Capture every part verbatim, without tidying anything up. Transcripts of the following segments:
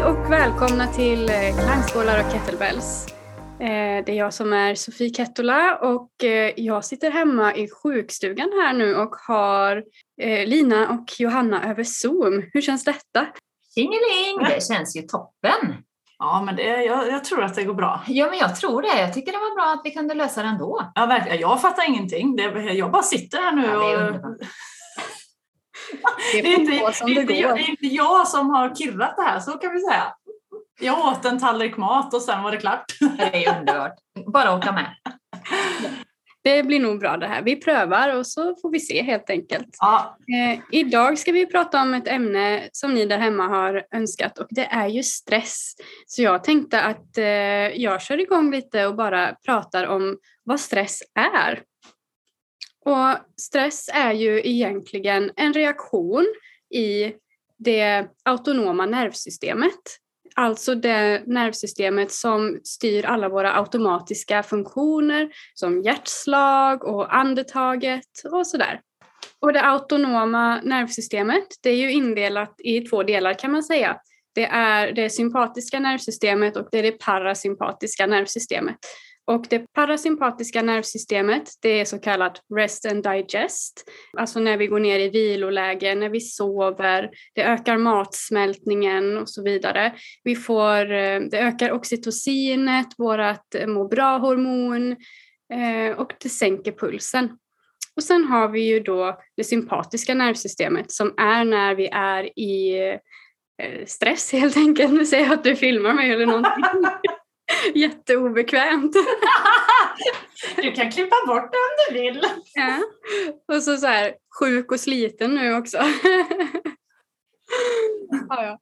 Hej och välkomna till Klangskålar och Kettlebells. Det är jag som är Sofie Kettola och jag sitter hemma i sjukstugan här nu och har Lina och Johanna över Zoom. Hur känns detta? Tjingeling! Det känns ju toppen! Ja, men det, jag, jag tror att det går bra. Ja, men jag tror det. Jag tycker det var bra att vi kunde lösa det ändå. Ja, verkligen. Jag fattar ingenting. Det, jag bara sitter här nu ja, och... Det är, det, är inte, som det, det, går. Jag, det är inte jag som har kirrat det här, så kan vi säga. Jag åt en tallrik mat och sen var det klart. Det är underbart. Bara åka med. Det blir nog bra det här. Vi prövar och så får vi se helt enkelt. Ja. Eh, idag ska vi prata om ett ämne som ni där hemma har önskat och det är ju stress. Så jag tänkte att eh, jag kör igång lite och bara pratar om vad stress är. Och stress är ju egentligen en reaktion i det autonoma nervsystemet. Alltså det nervsystemet som styr alla våra automatiska funktioner som hjärtslag och andetaget och sådär. Och det autonoma nervsystemet, det är ju indelat i två delar kan man säga. Det är det sympatiska nervsystemet och det är det parasympatiska nervsystemet. Och det parasympatiska nervsystemet, det är så kallat rest and digest. Alltså när vi går ner i viloläge, när vi sover, det ökar matsmältningen och så vidare. Vi får, det ökar oxytocinet, vårat må bra-hormon och det sänker pulsen. Och sen har vi ju då det sympatiska nervsystemet som är när vi är i stress helt enkelt. Nu säger jag att du filmar mig eller någonting. Jätteobekvämt. Du kan klippa bort det om du vill. Ja. Och så, så här sjuk och sliten nu också. Ja, ja.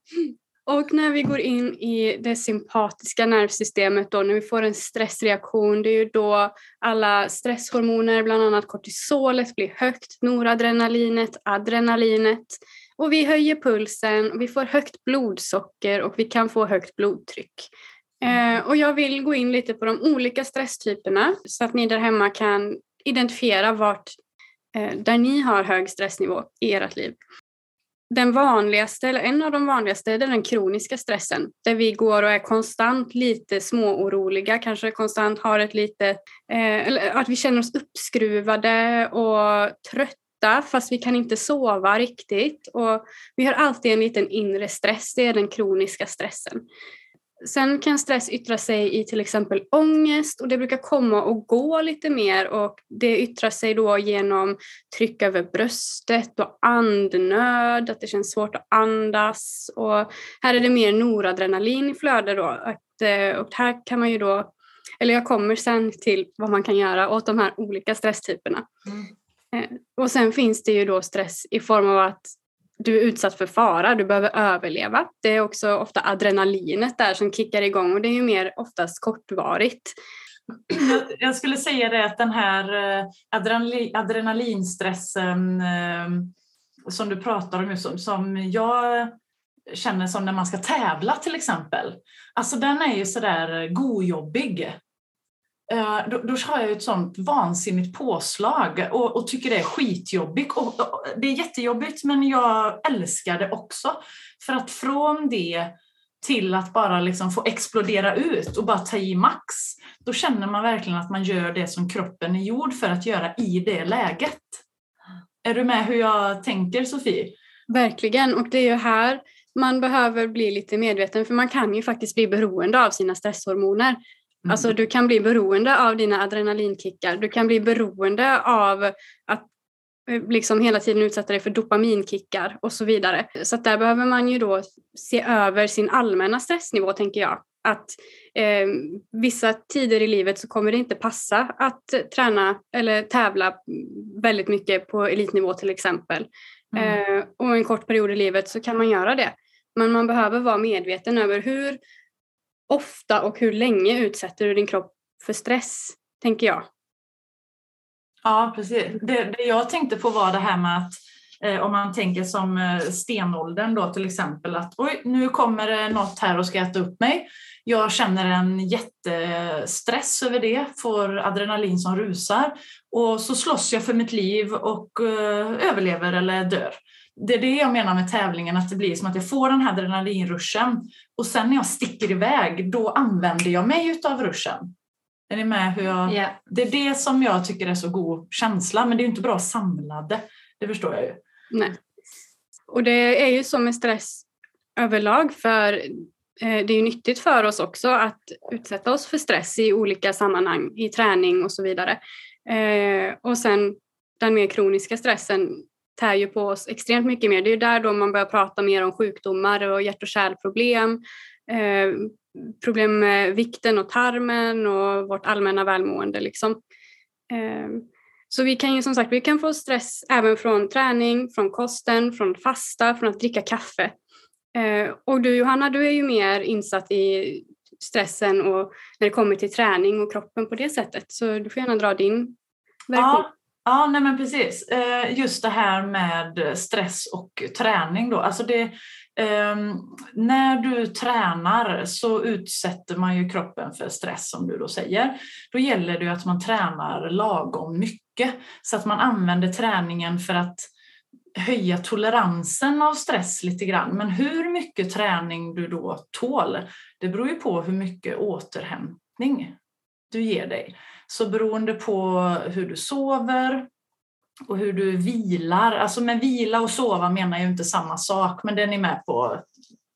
Och när vi går in i det sympatiska nervsystemet då, när vi får en stressreaktion, det är ju då alla stresshormoner, bland annat kortisolet blir högt, noradrenalinet, adrenalinet. Och vi höjer pulsen, och vi får högt blodsocker och vi kan få högt blodtryck. Och jag vill gå in lite på de olika stresstyperna så att ni där hemma kan identifiera vart där ni har hög stressnivå i ert liv. Den vanligaste, eller en av de vanligaste, är den kroniska stressen. Där vi går och är konstant lite småoroliga, kanske konstant har ett lite, eller att vi känner oss uppskruvade och trötta fast vi kan inte sova riktigt. Och vi har alltid en liten inre stress, det är den kroniska stressen. Sen kan stress yttra sig i till exempel ångest och det brukar komma och gå lite mer och det yttrar sig då genom tryck över bröstet och andnöd, att det känns svårt att andas och här är det mer noradrenalin i flöde då att, och här kan man ju då, eller jag kommer sen till vad man kan göra åt de här olika stresstyperna. Mm. Och sen finns det ju då stress i form av att du är utsatt för fara, du behöver överleva. Det är också ofta adrenalinet där som kickar igång och det är ju mer oftast kortvarigt. Jag skulle säga det att den här adrenali- adrenalinstressen som du pratar om, som, som jag känner som när man ska tävla till exempel. Alltså den är ju sådär godjobbig. Uh, då, då har jag ett sånt vansinnigt påslag och, och tycker det är skitjobbigt. Och, och, det är jättejobbigt men jag älskar det också. För att från det till att bara liksom få explodera ut och bara ta i max. Då känner man verkligen att man gör det som kroppen är gjord för att göra i det läget. Är du med hur jag tänker, Sofie? Verkligen, och det är ju här man behöver bli lite medveten. För man kan ju faktiskt bli beroende av sina stresshormoner. Mm. Alltså du kan bli beroende av dina adrenalinkickar. Du kan bli beroende av att liksom hela tiden utsätta dig för dopaminkickar och så vidare. Så att där behöver man ju då se över sin allmänna stressnivå tänker jag. Att eh, vissa tider i livet så kommer det inte passa att träna eller tävla väldigt mycket på elitnivå till exempel. Mm. Eh, och en kort period i livet så kan man göra det. Men man behöver vara medveten över hur ofta och hur länge utsätter du din kropp för stress, tänker jag. Ja, precis. Det, det jag tänkte på var det här med att eh, om man tänker som eh, stenåldern då till exempel. Att oj, nu kommer det något här och ska äta upp mig. Jag känner en jättestress över det. Får adrenalin som rusar. Och så slåss jag för mitt liv och eh, överlever eller dör. det är det jag menar med tävlingen, att det blir som att jag får den här adrenalinruschen och sen när jag sticker iväg, då använder jag mig utav ruschen. Är ni med hur jag, yeah. Det är det som jag tycker är så god känsla, men det är ju inte bra samlade, det förstår jag ju. Nej. Och det är ju som med stress överlag, för eh, det är ju nyttigt för oss också att utsätta oss för stress i olika sammanhang, i träning och så vidare. Eh, och sen den mer kroniska stressen tär ju på oss extremt mycket mer. Det är ju där då man börjar prata mer om sjukdomar och hjärt- och kärlproblem, eh, problem med vikten och tarmen och vårt allmänna välmående liksom. Eh, så vi kan ju som sagt, vi kan få stress även från träning, från kosten, från fasta, från att dricka kaffe. Eh, och du Johanna, du är ju mer insatt i stressen och när det kommer till träning och kroppen på det sättet. Så du får gärna dra din version. Ja. Ja, nej men precis. Just det här med stress och träning då. Alltså det, när du tränar så utsätter man ju kroppen för stress som du då säger. Då gäller det ju att man tränar lagom mycket så att man använder träningen för att höja toleransen av stress lite grann. Men hur mycket träning du då tål, det beror ju på hur mycket återhämtning du ger dig. Så beroende på hur du sover och hur du vilar. Alltså med vila och sova menar jag inte samma sak. Men det är ni med på,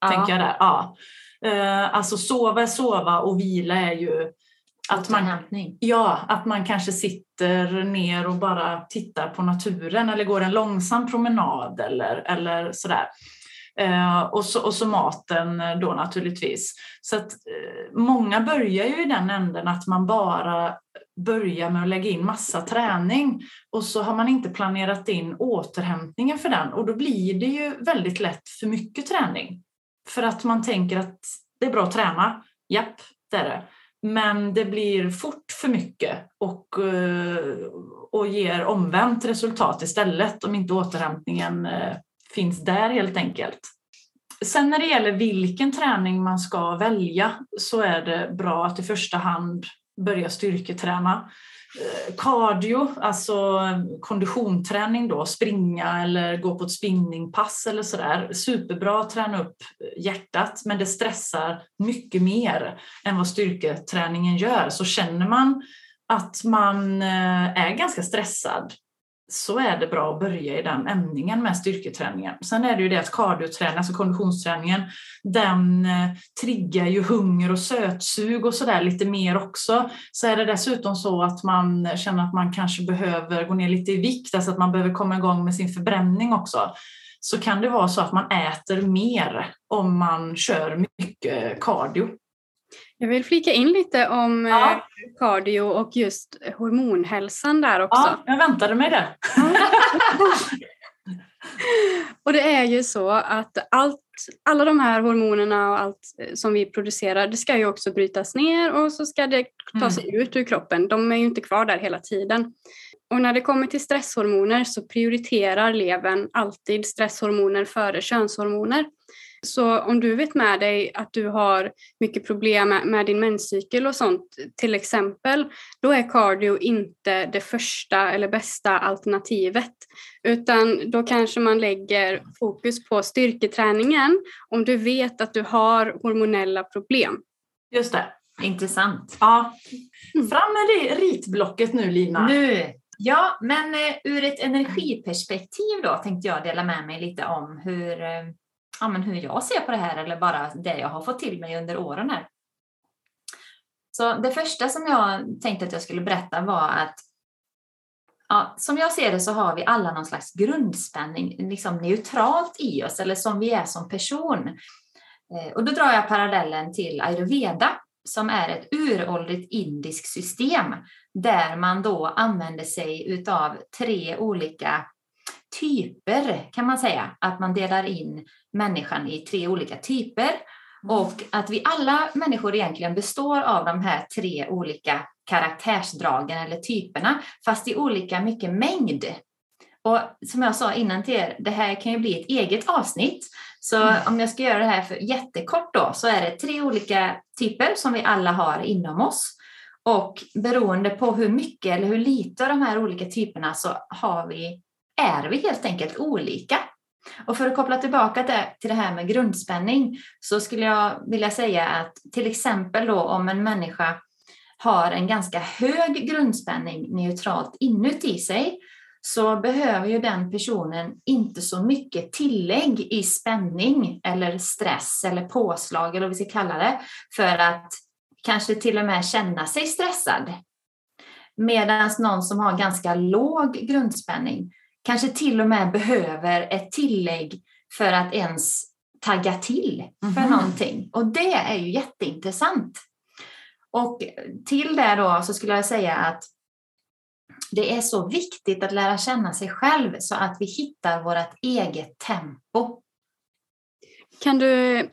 ja. Tänker jag där. Ja. Alltså sova är sova och vila är ju att man, ja, att man kanske sitter ner och bara tittar på naturen. Eller går en långsam promenad eller, eller sådär. Uh, och, så, och så maten då naturligtvis. Så att uh, många börjar ju i den änden att man bara börjar med att lägga in massa träning och så har man inte planerat in återhämtningen för den, och då blir det ju väldigt lätt för mycket träning för att man tänker att det är bra att träna, japp det är det, men det blir fort för mycket och, uh, och ger omvänt resultat istället om inte återhämtningen uh, finns där helt enkelt. Sen när det gäller vilken träning man ska välja så är det bra att i första hand börja styrketräna. Cardio, alltså konditionsträning då, springa eller gå på ett spinningpass eller sådär. Superbra att träna upp hjärtat, men det stressar mycket mer än vad styrketräningen gör. Så känner man att man är ganska stressad, så är det bra att börja i den ämningen med styrketräningen. Sen är det ju det att kardioträningen, alltså konditionsträningen, den triggar ju hunger och sötsug och sådär lite mer också. Så är det dessutom så att man känner att man kanske behöver gå ner lite i vikt, alltså att man behöver komma igång med sin förbränning också. Så kan det vara så att man äter mer om man kör mycket cardio. Jag vill flika in lite om ja. Cardio och just hormonhälsan där också. Ja, jag väntade mig det. Och det är ju så att allt, alla de här hormonerna och allt som vi producerar, det ska ju också brytas ner och så ska det ta sig mm. ut ur kroppen. De är ju inte kvar där hela tiden. Och när det kommer till stresshormoner så prioriterar levern alltid stresshormoner före könshormoner. Så om du vet med dig att du har mycket problem med din menscykel och sånt till exempel, då är cardio inte det första eller bästa alternativet. Utan då kanske man lägger fokus på styrketräningen om du vet att du har hormonella problem. Just det, intressant. Ja. Fram med ritblocket nu Lina. Nu. Ja, men ur ett energiperspektiv då tänkte jag dela med mig lite om hur... Ja, men hur jag ser på det här eller bara det jag har fått till mig under åren här. Så det första som jag tänkte att jag skulle berätta var att ja, som jag ser det så har vi alla någon slags grundspänning liksom neutralt i oss eller som vi är som person. Och då drar jag parallellen till Ayurveda som är ett uråldrigt indiskt system där man då använder sig utav tre olika typer kan man säga, att man delar in människan i tre olika typer och att vi alla människor egentligen består av de här tre olika karaktärsdragen eller typerna fast i olika mycket mängd. Och som jag sa innan till er, det här kan ju bli ett eget avsnitt, så mm. om jag ska göra det här för jättekort då så är det tre olika typer som vi alla har inom oss. Och beroende på hur mycket eller hur lite av de här olika typerna så har vi är vi helt enkelt olika. Och för att koppla tillbaka till det här med grundspänning så skulle jag vilja säga att till exempel då om en människa har en ganska hög grundspänning neutralt inuti sig så behöver ju den personen inte så mycket tillägg i spänning eller stress eller påslag eller vad vi ska kalla det för att kanske till och med känna sig stressad. Medan någon som har ganska låg grundspänning kanske till och med behöver ett tillägg för att ens tagga till för mm-hmm. någonting. Och det är ju jätteintressant. Och till det då så skulle jag säga att det är så viktigt att lära känna sig själv så att vi hittar vårt eget tempo. Kan du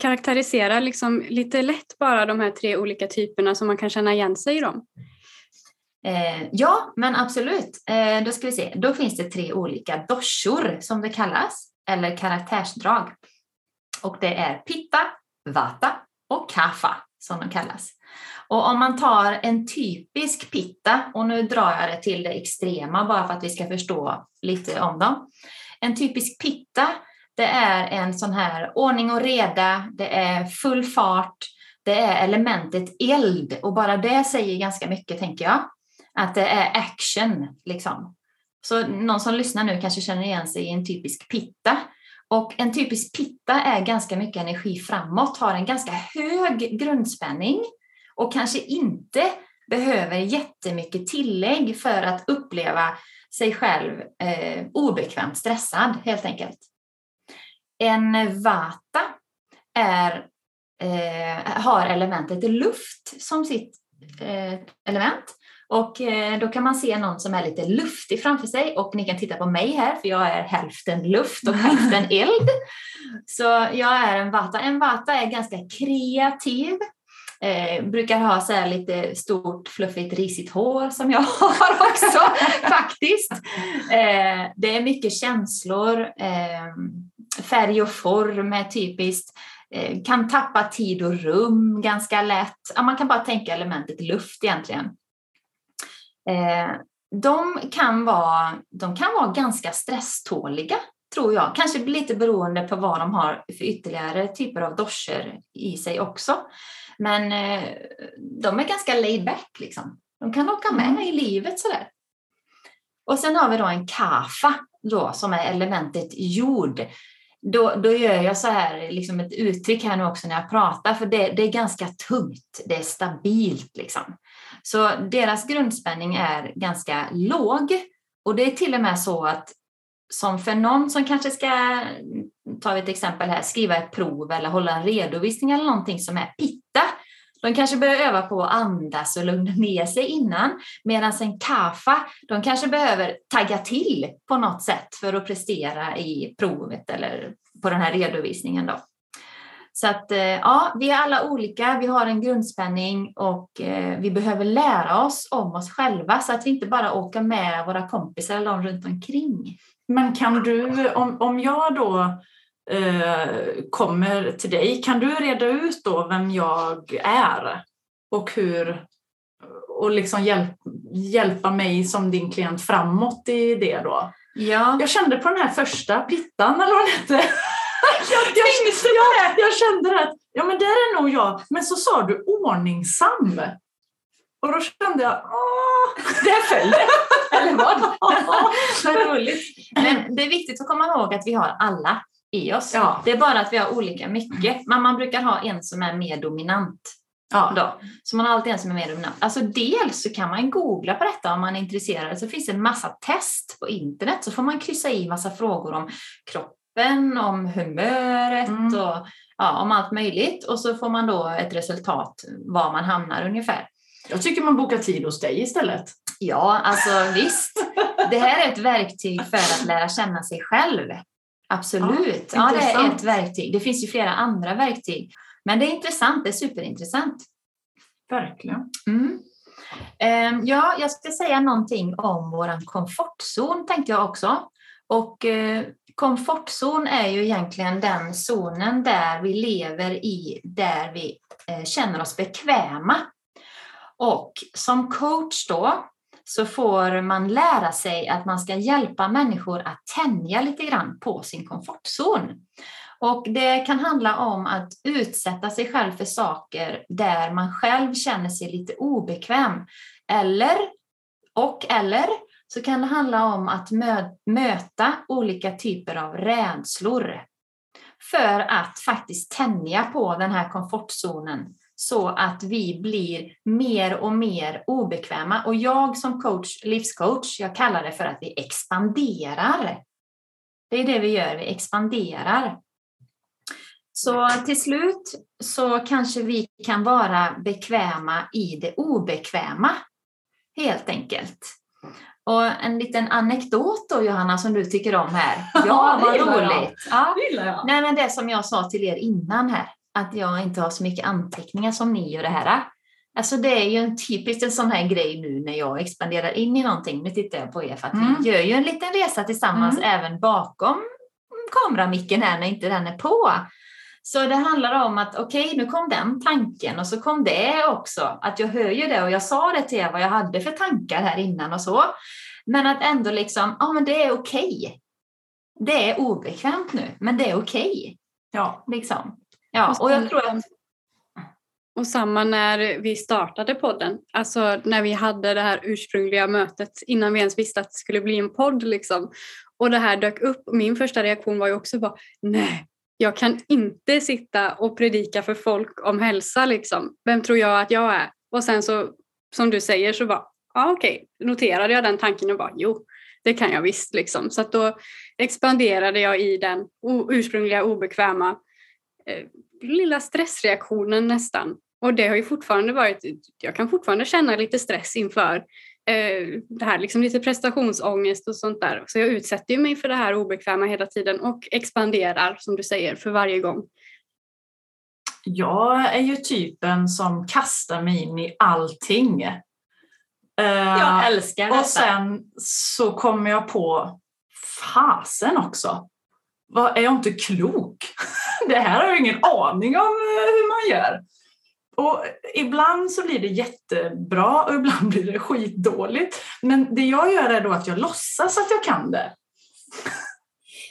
karaktärisera liksom lite lätt bara de här tre olika typerna som man kan känna igen sig i dem? Eh, ja, men absolut. Eh, då ska vi se. Då finns det tre olika doshor som det kallas, eller karaktärsdrag. Och det är pitta, vata och kapha som de kallas. Och om man tar en typisk pitta, och nu drar jag det till det extrema bara för att vi ska förstå lite om dem. En typisk pitta, det är en sån här ordning och reda, det är full fart, det är elementet eld. Och bara det säger ganska mycket, tänker jag. Att det är action, liksom. Så någon som lyssnar nu kanske känner igen sig i en typisk pitta. Och en typisk pitta är ganska mycket energi framåt, har en ganska hög grundspänning och kanske inte behöver jättemycket tillägg för att uppleva sig själv eh, obekvämt stressad, helt enkelt. En vata är, eh, har elementet luft som sitt eh, element. Och då kan man se någon som är lite luftig framför sig. Och ni kan titta på mig här, för jag är hälften luft och hälften eld. Så jag är en vata. En vata är ganska kreativ. Eh, brukar ha så här lite stort, fluffigt, risigt hår som jag har också faktiskt. Eh, det är mycket känslor. Eh, färg och form är typiskt. Eh, kan tappa tid och rum ganska lätt. Ja, man kan bara tänka elementet luft egentligen. Eh, de, kan vara, de kan vara ganska stresståliga, tror jag. Kanske lite beroende på vad de har för ytterligare typer av doscher i sig också. Men eh, de är ganska laid back, liksom. De kan åka med mm. i livet sådär. Och sen har vi då en kapha då, som är elementet jord. Då, då gör jag så här, liksom ett uttryck här nu också när jag pratar, för det, det är ganska tungt, det är stabilt liksom. Så deras grundspänning är ganska låg och det är till och med så att som för någon som kanske ska, ta ett exempel här, skriva ett prov eller hålla en redovisning eller någonting som är pitta, de kanske behöver öva på att andas och lugna ner sig innan, medan en kapha, de kanske behöver tagga till på något sätt för att prestera i provet eller på den här redovisningen då. Så att ja, vi är alla olika, vi har en grundspänning och vi behöver lära oss om oss själva så att vi inte bara åker med våra kompisar eller de runt omkring. Men kan du, om, om jag då eh, kommer till dig, kan du reda ut då vem jag är och hur, och liksom hjälp, hjälpa mig som din klient framåt i det då? Ja. Jag kände på den här första pittan eller vad det heter. Jag, jag, jag, jag kände att ja, men där är nog jag. Men så sa du ordningsam. Och då kände jag, åh, det föll. Eller vad? Vad roligt. Men det är viktigt att komma ihåg att vi har alla i oss. Ja. Det är bara att vi har olika mycket. Men man brukar ha en som är mer dominant. Ja. Då. Så man har alltid en som är mer dominant. Alltså dels så kan man googla på detta om man är intresserad. Så finns det en massa test på internet. Så får man kryssa i massa frågor om kropp, om humöret mm. och ja, om allt möjligt. Och så får man då ett resultat var man hamnar ungefär. Jag tycker man bokar tid hos dig istället. Ja, alltså visst. Det här är ett verktyg för att lära känna sig själv. Absolut. Ja, ja, det är ett verktyg. Det finns ju flera andra verktyg. Men det är intressant, det är superintressant. Verkligen. Mm. Um, ja, jag ska säga någonting om våran komfortzon tänkte jag också. Och uh, komfortzon är ju egentligen den zonen där vi lever i, där vi känner oss bekväma. Och som coach då så får man lära sig att man ska hjälpa människor att tänja lite grann på sin komfortzon. Och det kan handla om att utsätta sig själv för saker där man själv känner sig lite obekväm. Eller, och eller så kan det handla om att mö- möta olika typer av rädslor. För att faktiskt tänja på den här komfortzonen så att vi blir mer och mer obekväma. Och jag som coach, livscoach, jag kallar det för att vi expanderar. Det är det vi gör, vi expanderar. Så till slut så kanske vi kan vara bekväma i det obekväma, helt enkelt. Och en liten anekdot då, Johanna, som du tycker om här. Ja, vad roligt. Ja. Nej, men det som jag sa till er innan här, att jag inte har så mycket anteckningar som ni gör det här. Alltså det är ju en typiskt en sån här grej nu när jag expanderar in i någonting. Nu tittar jag på er för att mm. vi gör ju en liten resa tillsammans mm. även bakom kameramicken här när inte den är på. Så det handlar om att okej, okay, nu kom den tanken och så kom det också. Att jag hör ju det och jag sa det till er vad jag hade för tankar här innan och så. Men att ändå liksom, ja ah, men det är okej. Okay. Det är obekvämt nu, men det är okej. Okay. Ja, liksom. Ja, och jag tror att... Och samma när vi startade podden. Alltså när vi hade det här ursprungliga mötet innan vi ens visste att det skulle bli en podd liksom. Och det här dök upp och min första reaktion var ju också bara, nej. Jag kan inte sitta och predika för folk om hälsa liksom. Vem tror jag att jag är? Och sen så, som du säger, så bara, ja okej, noterade jag den tanken och bara, jo, det kan jag visst liksom. Så att då expanderade jag i den ursprungliga obekväma eh, lilla stressreaktionen nästan. Och det har ju fortfarande varit, jag kan fortfarande känna lite stress inför eh, det här, liksom lite prestationsångest och sånt där. Så jag utsätter ju mig för det här obekväma hela tiden och expanderar, som du säger, för varje gång. Jag är ju typen som kastar mig in i allting. Eh, jag älskar detta. Och sen så kommer jag på fasen också. Vad, är jag inte klok? Det här har jag ingen aning om hur man gör. Och ibland så blir det jättebra och ibland blir det skitdåligt. Men det jag gör är då att jag låtsas att jag kan det.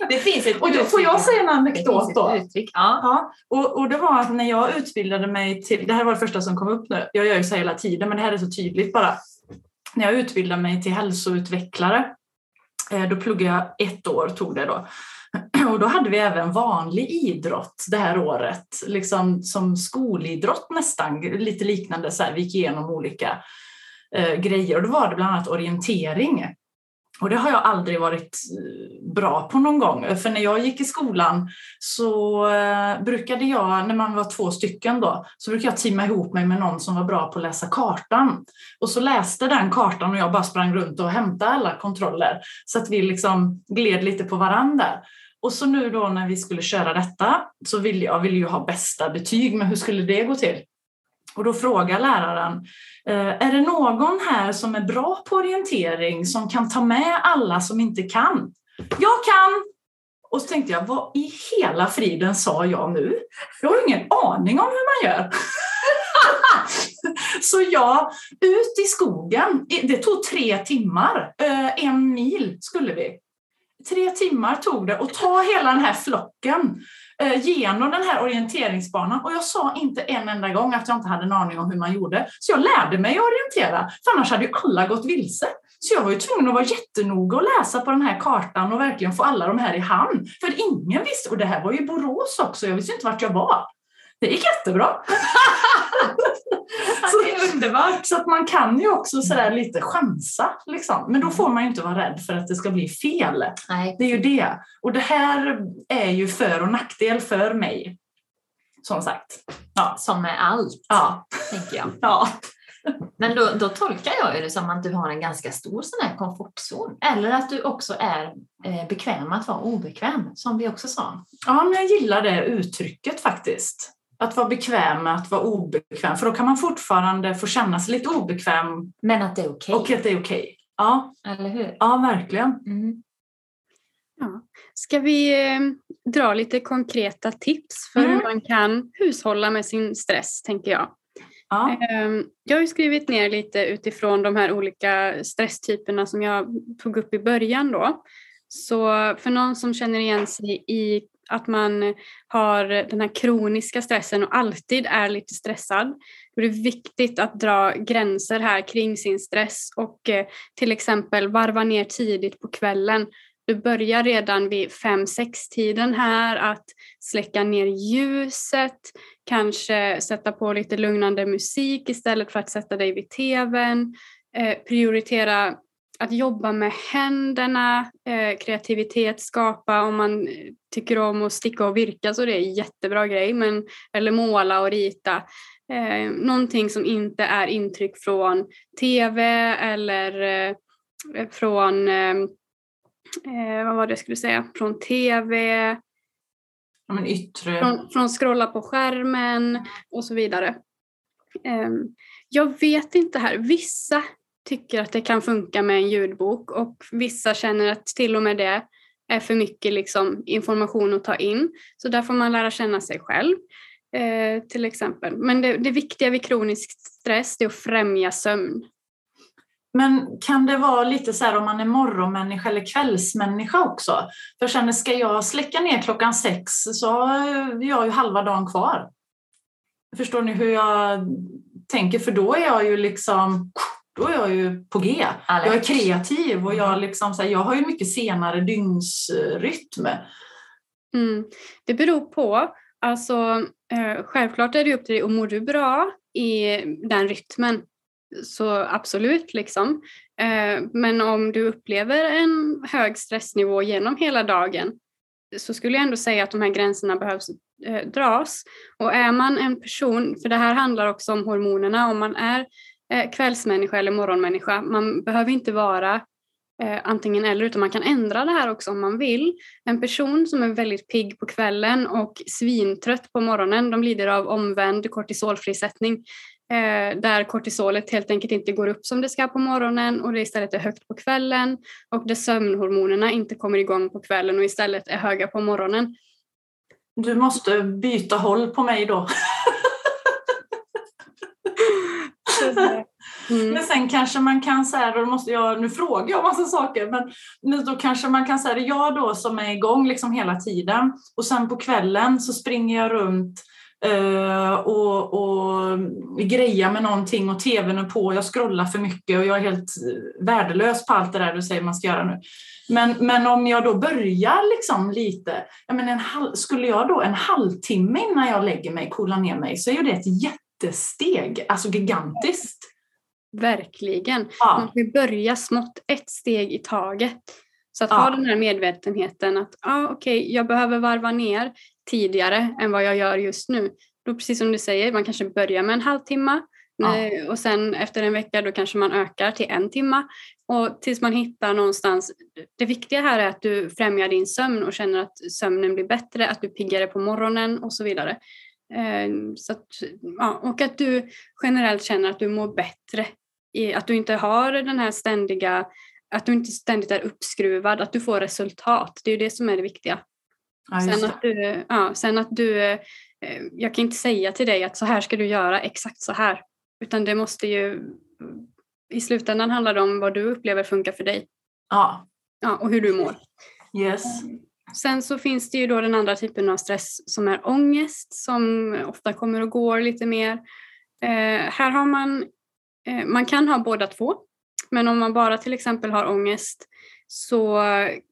Det finns ett och då får jag säga en anekdot då. Ja. Ja. Och, och det var att när jag utbildade mig till... Det här var det första som kom upp nu. Jag gör ju så hela tiden, men det här är så tydligt bara. När jag utbildade mig till hälsoutvecklare, då pluggade jag ett år, tog det då. Och då hade vi även vanlig idrott det här året, liksom som skolidrott nästan, lite liknande så här, vi gick igenom olika eh, grejer och då var det bland annat orientering. Och det har jag aldrig varit bra på någon gång, för när jag gick i skolan så eh, brukade jag, när man var två stycken då, så brukade jag timma ihop mig med någon som var bra på att läsa kartan. Och så läste den kartan och jag bara sprang runt och hämtade alla kontroller så att vi liksom gled lite på varandra. Och så nu då när vi skulle köra detta så ville jag ville ju ha bästa betyg, men hur skulle det gå till? Och då frågar läraren, är det någon här som är bra på orientering som kan ta med alla som inte kan? Jag kan! Och så tänkte jag, vad i hela friden sa jag nu? Jag har ingen aning om hur man gör. Så jag, ut i skogen, det tog tre timmar, en mil skulle vi. Tre timmar tog det och ta hela den här flocken eh, genom den här orienteringsbanan. Och jag sa inte en enda gång att jag inte hade en aning om hur man gjorde. Så jag lärde mig att orientera, för annars hade ju alla gått vilse. Så jag var ju tvungen att vara jättenoga och läsa på den här kartan och verkligen få alla de här i hand. För ingen visste, och det här var ju Borås också, jag visste inte vart jag var. Det gick jättebra. Så, det är underbart. Så att man kan ju också sådär lite chansa. Liksom. Men då får man ju inte vara rädd för att det ska bli fel. Nej. Det är ju det. Och det här är ju för- och nackdel för mig. Som sagt. Ja. Som med allt, ja. Tänker jag. Ja. Men då, då tolkar jag det som att du har en ganska stor sån här komfortzon. Eller att du också är bekväm att vara obekväm, som vi också sa. Ja, men jag gillar det uttrycket faktiskt. Att vara bekväm med att vara obekväm. För då kan man fortfarande få känna sig lite obekväm. Men att det är okej. Och att det är okej. Ja. Eller hur? Ja, verkligen. Mm. Ja. Ska vi eh, dra lite konkreta tips för mm. hur man kan hushålla med sin stress, tänker jag. Ja. Jag har ju skrivit ner lite utifrån de här olika stresstyperna som jag tog upp i början då. Så för någon som känner igen sig i att man har den här kroniska stressen och alltid är lite stressad, då är det viktigt att dra gränser här kring sin stress och till exempel varva ner tidigt på kvällen. Du börjar redan vid fem sex tiden här att släcka ner ljuset, kanske sätta på lite lugnande musik istället för att sätta dig vid tvn, eh, prioritera att jobba med händerna, eh, kreativitet, skapa om man tycker om att sticka och virka så det är en jättebra grej, men, eller måla och rita. Eh, någonting som inte är intryck från tv eller eh, från... Eh, Eh, vad var det jag skulle säga? Från tv, ja, men yttre. Från, från scrolla på skärmen och så vidare. Eh, jag vet inte här. Vissa tycker att det kan funka med en ljudbok och vissa känner att till och med det är för mycket liksom, information att ta in. Så där får man lära känna sig själv eh, till exempel. Men det, det viktiga vid kronisk stress är att främja sömn. Men kan det vara lite så här om man är morgonmänniska eller kvällsmänniska också? För jag känner, ska jag släcka ner klockan sex så har jag ju halva dagen kvar. Förstår ni hur jag tänker? För då är jag ju liksom, då är jag ju på G. Jag är kreativ och jag, liksom, så här, jag har ju mycket senare dygnsrytm. Mm. Det beror på. Alltså, självklart är det upp till dig och mår du bra i den rytmen. Så absolut liksom. Men om du upplever en hög stressnivå genom hela dagen så skulle jag ändå säga att de här gränserna behövs dras. Och är man en person, för det här handlar också om hormonerna, om man är kvällsmänniska eller morgonmänniska, man behöver inte vara antingen eller utan man kan ändra det här också om man vill. En person som är väldigt pigg på kvällen och svintrött på morgonen, de lider av omvänd kortisolfrisättning. Där kortisolet helt enkelt inte går upp som det ska på morgonen och det istället är högt på kvällen och där sömnhormonerna inte kommer igång på kvällen och istället är höga på morgonen. Du måste byta håll på mig då. Mm. Men sen kanske man kan säga, då måste jag, nu frågar jag massa saker, men, men då kanske man kan säga, jag då som är igång liksom hela tiden och sen på kvällen så springer jag runt Och, och greja med någonting och tvn är på, jag scrollar för mycket och jag är helt värdelös på allt det där du säger man ska göra nu. Men, men om jag då börjar liksom lite, jag menar en halv, skulle jag då en halvtimme innan jag lägger mig, coola ner mig, så är ju det ett jättesteg, alltså gigantiskt. Verkligen. Ja. Man får börja smått ett steg i taget. Så att ja. ha den här medvetenheten att ah, okej, okay, jag behöver varva ner tidigare än vad jag gör just nu. Då precis som du säger, man kanske börjar med en halvtimme ja. och sen efter en vecka då kanske man ökar till en timme. Och tills man hittar någonstans, det viktiga här är att du främjar din sömn och känner att sömnen blir bättre, att du piggare på morgonen och så vidare. Så att, ja, och att du generellt känner att du mår bättre, att du inte har den här ständiga, att du inte ständigt är uppskruvad, att du får resultat. Det är ju det som är det viktiga. Ja, sen, att du, ja, sen att du, jag kan inte säga till dig att så här ska du göra, exakt så här. Utan det måste ju, i slutändan handlar det om vad du upplever funkar för dig. Ja. Ja, och hur du mår. Yes. Sen så finns det ju då den andra typen av stress som är ångest, som ofta kommer och går lite mer. Eh, här har man, eh, man kan ha båda två. Men om man bara till exempel har ångest så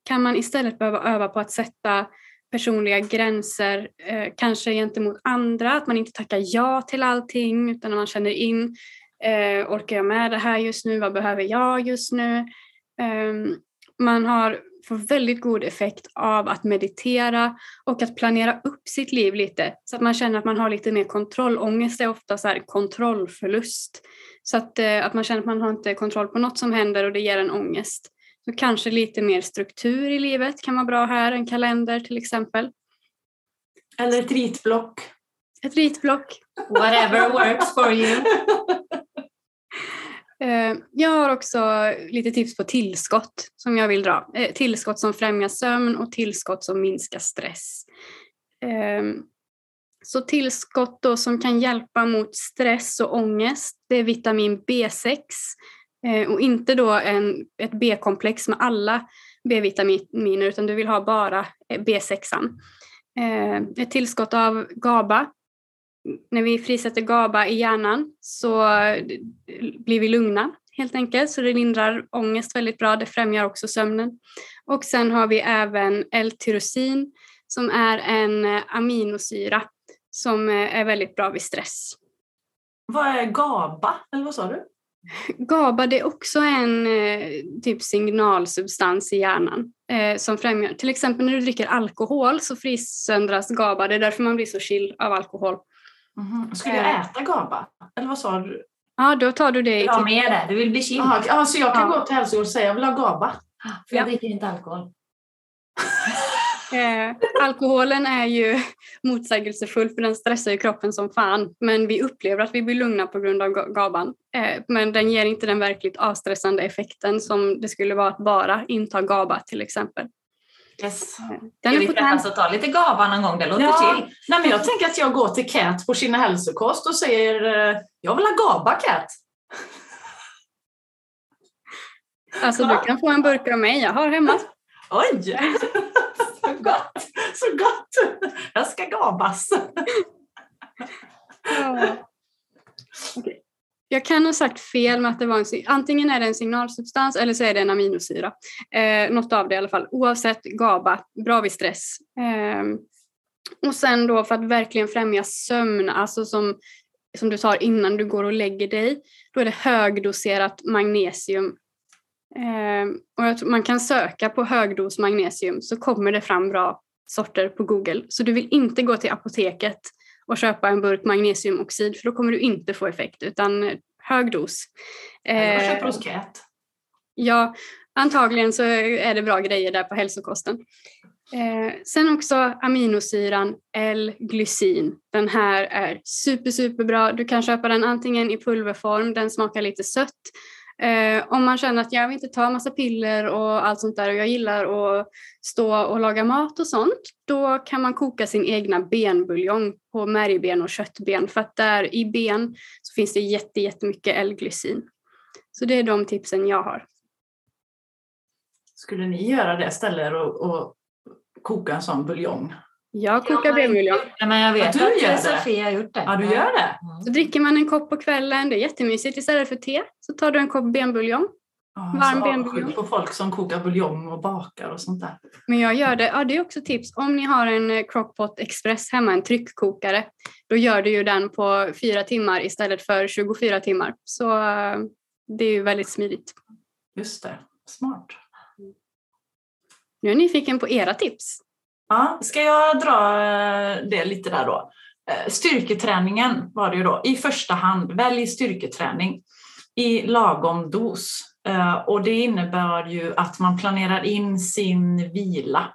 kan man istället behöva öva på att sätta personliga gränser, eh, kanske gentemot andra, att man inte tackar ja till allting utan när man känner in, eh, orkar jag med det här just nu, vad behöver jag just nu? Eh, man har får väldigt god effekt av att meditera och att planera upp sitt liv lite så att man känner att man har lite mer kontroll. Ångest är ofta så här kontrollförlust. Så att, att man känner att man har inte kontroll på något som händer och det ger en ångest. Så kanske lite mer struktur i livet kan vara bra här. En kalender till exempel. Eller ett ritblock. Ett ritblock. Whatever works for you. Jag har också lite tips på tillskott som jag vill dra. Tillskott som främjar sömn och tillskott som minskar stress. Så tillskott då som kan hjälpa mot stress och ångest, det är vitamin B sex och inte då en, ett B-komplex med alla B-vitaminer, utan du vill ha bara B sexan. Ett tillskott av GABA. När vi frisätter GABA i hjärnan så blir vi lugna helt enkelt, så det lindrar ångest väldigt bra, det främjar också sömnen. Och sen har vi även L-tyrosin som är en aminosyra som är väldigt bra vid stress. Vad är GABA? Eller vad sa du? GABA, det är också en typ signalsubstans i hjärnan eh, som främjar. Till exempel när du dricker alkohol så frisöndras GABA. Det är därför man blir så chill av alkohol. Mm-hmm. Skulle jag äta GABA? Eller vad sa du? Ja, då tar du det. I ja, med det. Du vill bli chill. Aha, ja, så jag kan ja. gå till hälsovård och säga jag vill ha GABA. För jag ja. dricker inte alkohol. Eh, alkoholen är ju motsägelsefull för den stressar ju kroppen som fan, men vi upplever att vi blir lugna på grund av GABAn, eh, men den ger inte den verkligt avstressande effekten som det skulle vara att bara inta GABA till exempel. Yes. Den är vi träffas att ta lite GABA någon gång, det låter ja. chill. Nej, men jag tänker att jag går till Cat på sin hälsokost och säger jag vill ha GABA, Cat. Alltså du kan få en burk av mig, jag har hemma. Oj! Så gott, så gott. Jag ska gabas. Ja. Okay. Jag kan ha sagt fel med att det var en, antingen är det en signalsubstans eller så är det en aminosyra. Eh, något av det i alla fall. Oavsett GABA, bra vid stress. Eh, och sen då för att verkligen främja sömn, alltså som, som du tar innan du går och lägger dig, då är det högdoserat magnesium. Eh, och jag tror man kan söka på högdos magnesium så kommer det fram bra sorter på Google. Så du vill inte gå till apoteket och köpa en burk magnesiumoxid, för då kommer du inte få effekt, utan högdos. Eh, jag köper hos Cat. Ja, antagligen så är det bra grejer där på hälsokosten. Eh, sen också aminosyran L-glycin. Den här är super superbra. Du kan köpa den antingen i pulverform, den smakar lite sött. Eh, om man känner att jag vill inte ta massa piller och allt sånt där och jag gillar att stå och laga mat och sånt, då kan man koka sin egna benbuljong på märgben och köttben, för att där i ben så finns det jätte, jättemycket L-glycin. Så det är de tipsen jag har. Skulle ni göra det istället och, och koka en sån buljong? Jag kokar ja, benbuljong. Ja, men jag vet att du gör det. Sofie har gjort det. Ja, du gör det. Mm. Så dricker man en kopp på kvällen, det är jättemysigt, istället för te så tar du en kopp benbuljong. Oh, varm benbuljong. På folk som kokar buljong och bakar och sånt där. Men jag gör det, ja det är också tips. Om ni har en Crockpot Express hemma, en tryckkokare, då gör du ju den på fyra timmar istället för tjugofyra timmar. Så det är ju väldigt smidigt. Just det, smart. Mm. Nu är ni nyfiken på era tips. Ja, ska jag dra det lite där då? Styrketräningen var det ju då. I första hand, välj styrketräning i lagom dos. Och det innebär ju att man planerar in sin vila.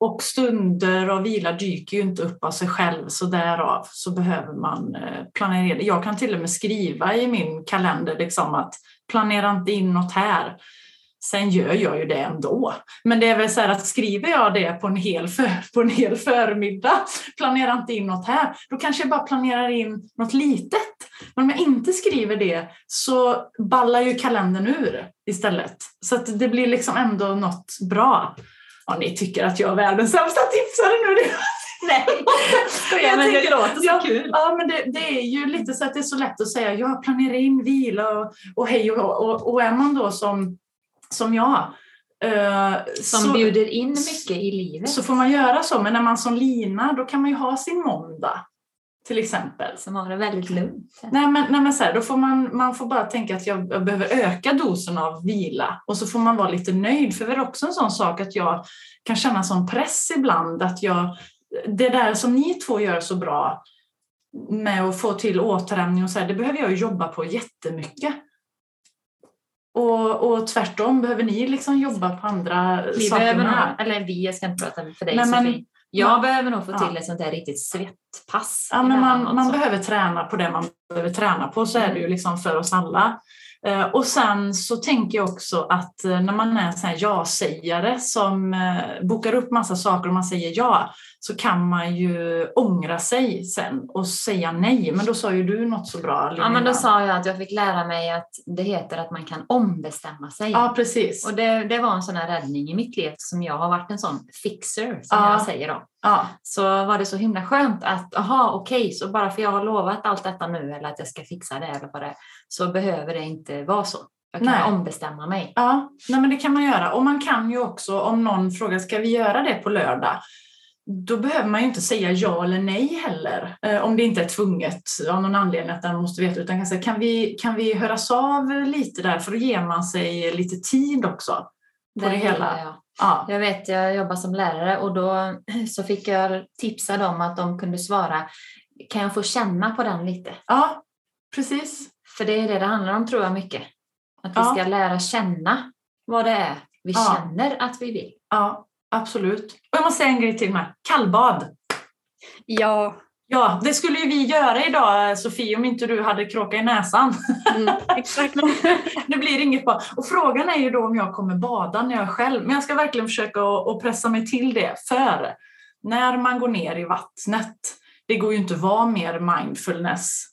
Och stunder och vila dyker ju inte upp av sig själv, så därav så behöver man planera. Jag kan till och med skriva i min kalender liksom att planera inte in något här. Sen gör jag ju det ändå. Men det är väl så här att skriver jag det på en hel, för, på en hel förmiddag, planerar inte in något här, då kanske jag bara planerar in något litet. Men om jag inte skriver det så ballar ju kalendern ur istället. Så att det blir liksom ändå något bra. Ja, ni tycker att jag är världens sämsta tipsare nu. Nej, jag ja, men tänker det låter så ja, kul. Ja, men det, det är ju lite så att det är så lätt att säga, jag planerar in vila och, och hej och, och och är man då som som jag eh, som så, bjuder in mycket i livet, så får man göra så. Men när man som Lina, då kan man ju ha sin måndag till exempel, som har det väldigt lugnt. Nej men, nej, men så här, då får man, man får bara tänka att jag, jag behöver öka dosen av vila, och så får man vara lite nöjd. För det är också en sån sak att jag kan känna sån press ibland, att jag, det där som ni två gör så bra med att få till återhämtning och så här, det behöver jag ju jobba på jättemycket. Och, och tvärtom behöver ni liksom jobba på andra vi saker. Nog, eller vi, jag ska inte prata för dig. Nej, men, Sofie. Jag man, behöver nog få till ja. ett sånt där riktigt svettpass. Ja, men man man behöver träna på det man behöver träna på. Så mm. är det ju liksom för oss alla. Och sen så tänker jag också att när man är så här ja-sägare som bokar upp massa saker och man säger ja, så kan man ju ångra sig sen och säga nej. Men då sa ju du något så bra, Linnea. Ja, men då sa jag att jag fick lära mig att det heter att man kan ombestämma sig. Ja, precis. Och det, det var en sån här räddning i mitt liv, som jag har varit en sån fixer, som ja. jag säger då. Ja. Så var det så himla skönt att, aha, okej, okay, så bara för jag har lovat allt detta nu, eller att jag ska fixa det eller vad det är, så behöver det inte vara så. Jag kan nej. ombestämma mig. Ja, nej, men det kan man göra. Och man kan ju också, om någon frågar, ska vi göra det på lördag? Då behöver man ju inte säga ja eller nej heller. Om det inte är tvunget av någon anledning att den måste veta. Utan kanske, kan vi, kan vi höras av lite där? För då ger man sig lite tid också. På det, det hela. Jag. Ja. Jag vet, jag jobbar som lärare. Och då så fick jag tipsa dem att de kunde svara. Kan jag få känna på den lite? Ja, precis. För det är det det handlar om, tror jag, mycket. Att vi ja. ska lära känna vad det är vi ja. känner att vi vill. Ja. Absolut. Och jag måste säga en grej till mig. Kallbad. Ja. Ja, det skulle ju vi göra idag, Sofie, om inte du hade kråka i näsan. Mm, exakt. Det blir inget bra. Och frågan är ju då om jag kommer bada när jag är själv. Men jag ska verkligen försöka att pressa mig till det. För när man går ner i vattnet, det går ju inte att vara mer mindfulness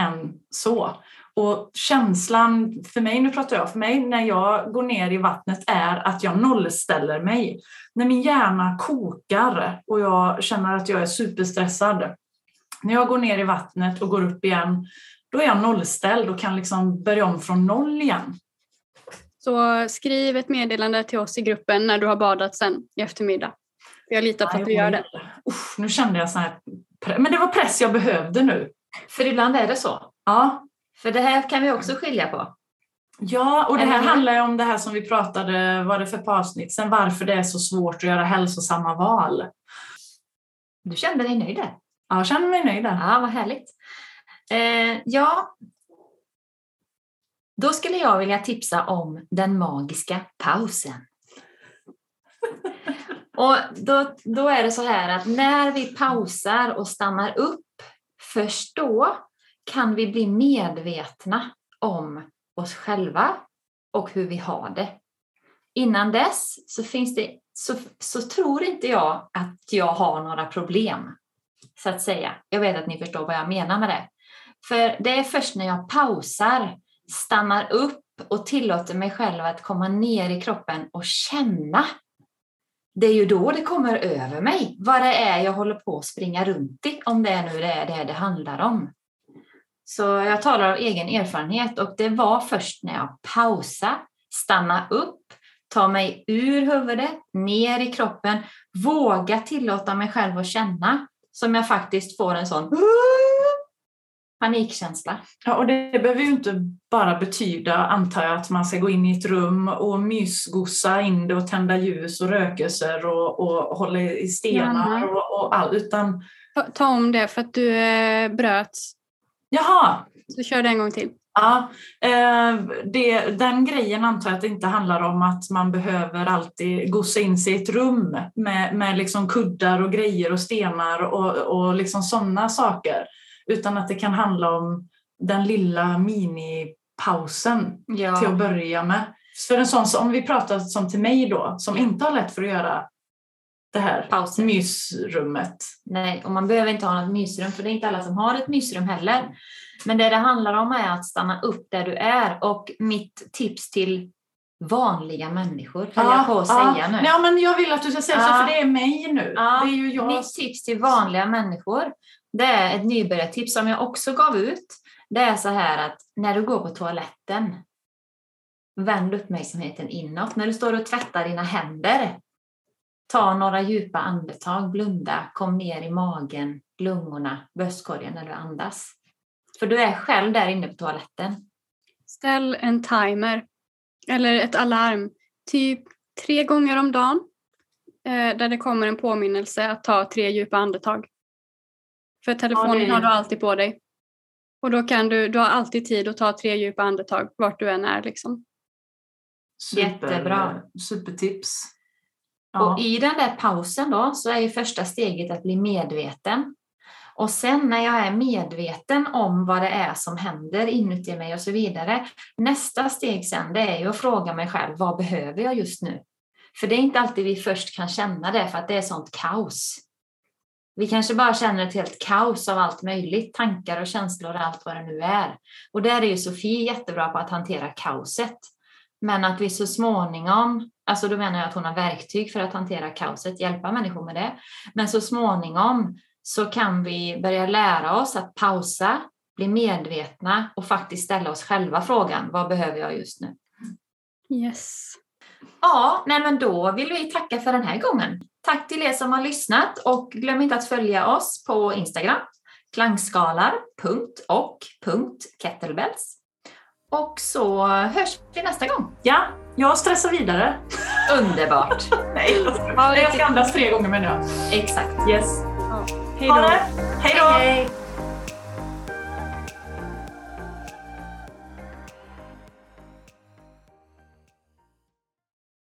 än så. Och känslan för mig, nu pratar jag för mig, när jag går ner i vattnet är att jag nollställer mig. När min hjärna kokar och jag känner att jag är superstressad. När jag går ner i vattnet och går upp igen, då är jag nollställd och kan liksom börja om från noll igen. Så skriv ett meddelande till oss i gruppen när du har badat sen i eftermiddag. Jag litar på att du gör det. Uff, nu kände jag så här, men det var press jag behövde nu. För ibland är det så. Ja. För det här kan vi också skilja på. Ja, och det här handlar ju om det här som vi pratade, var det för par avsnitt sen, varför det är så svårt att göra hälsosamma val. Du kände dig nöjd där? Ja, jag kände mig nöjd där. Ja, vad härligt. Eh, ja, då skulle jag vilja tipsa om den magiska pausen. Och då, då är det så här att när vi pausar och stannar upp, förstå, kan vi bli medvetna om oss själva och hur vi har det. Innan dess så, finns det, så, så tror inte jag att jag har några problem, så att säga. Jag vet att ni förstår vad jag menar med det. För det är först när jag pausar, stannar upp och tillåter mig själv att komma ner i kroppen och känna. Det är ju då det kommer över mig. Vad det är jag håller på att springa runt i, om det är nu det är det det handlar om. Så jag talar av egen erfarenhet, och det var först när jag pausade, stanna upp, ta mig ur huvudet, ner i kroppen, våga tillåta mig själv att känna, som jag faktiskt får en sån panikkänsla. Ja, och det behöver ju inte bara betyda, antar jag, att man ska gå in i ett rum och mysgossa in det och tända ljus och rökelser och, och hålla i stenar och, och allt, utan... Ta, ta om det för att du eh, bröts. Jaha! Så kör det en gång till. Ja, eh, det, den grejen antar jag att det inte handlar om att man behöver alltid gossa in sig i ett rum med, med liksom kuddar och grejer och stenar och, och liksom sådana saker. Utan att det kan handla om den lilla minipausen ja. till att börja med. För en sån, om vi pratar som till mig då, som inte har lätt för att göra det här pausen. Mysrummet. Nej, och man behöver inte ha något mysrum, för det är inte alla som har ett mysrum heller. Men det det handlar om är att stanna upp där du är. Och mitt tips till vanliga människor kan ah, jag på att ah, säga nu. Ja, men jag vill att du ska säga ah, så, för det är mig nu. Ah, det är ju jag. Mitt tips till vanliga människor, det är ett nybörjartips som jag också gav ut. Det är så här att när du går på toaletten, vänd uppmärksamheten inåt. När du står och tvättar dina händer, ta några djupa andetag, blunda, kom ner i magen, lungorna, bröstkorgen när du andas. För du är själv där inne på toaletten. Ställ en timer eller ett alarm typ tre gånger om dagen där det kommer en påminnelse att ta tre djupa andetag. För telefonen ja, har du alltid på dig. Och då kan du, du har alltid tid att ta tre djupa andetag vart du än är liksom. Super, jättebra. Supertips. Ja. Och i den där pausen då så är ju första steget att bli medveten. Och sen när jag är medveten om vad det är som händer inuti mig och så vidare. Nästa steg sen det är ju att fråga mig själv, vad behöver jag just nu? För det är inte alltid vi först kan känna det för att det är sånt kaos. Vi kanske bara känner ett helt kaos av allt möjligt, tankar och känslor och allt vad det nu är. Och där är ju Sofie jättebra på att hantera kaoset. Men att vi så småningom, alltså då menar jag att hon har verktyg för att hantera kaoset, hjälpa människor med det. Men så småningom så kan vi börja lära oss att pausa, bli medvetna och faktiskt ställa oss själva frågan, vad behöver jag just nu? Yes. Ja, nej men då vill vi tacka för den här gången. Tack till er som har lyssnat och glöm inte att följa oss på Instagram, klangskalar punkt och punkt kettlebells. Och så hörs vi nästa gång. Ja, jag stressar vidare. Underbart. Nej, jag ska, jag ska andas tre gånger med nu. Exakt. Yes. Hej då. Hej då.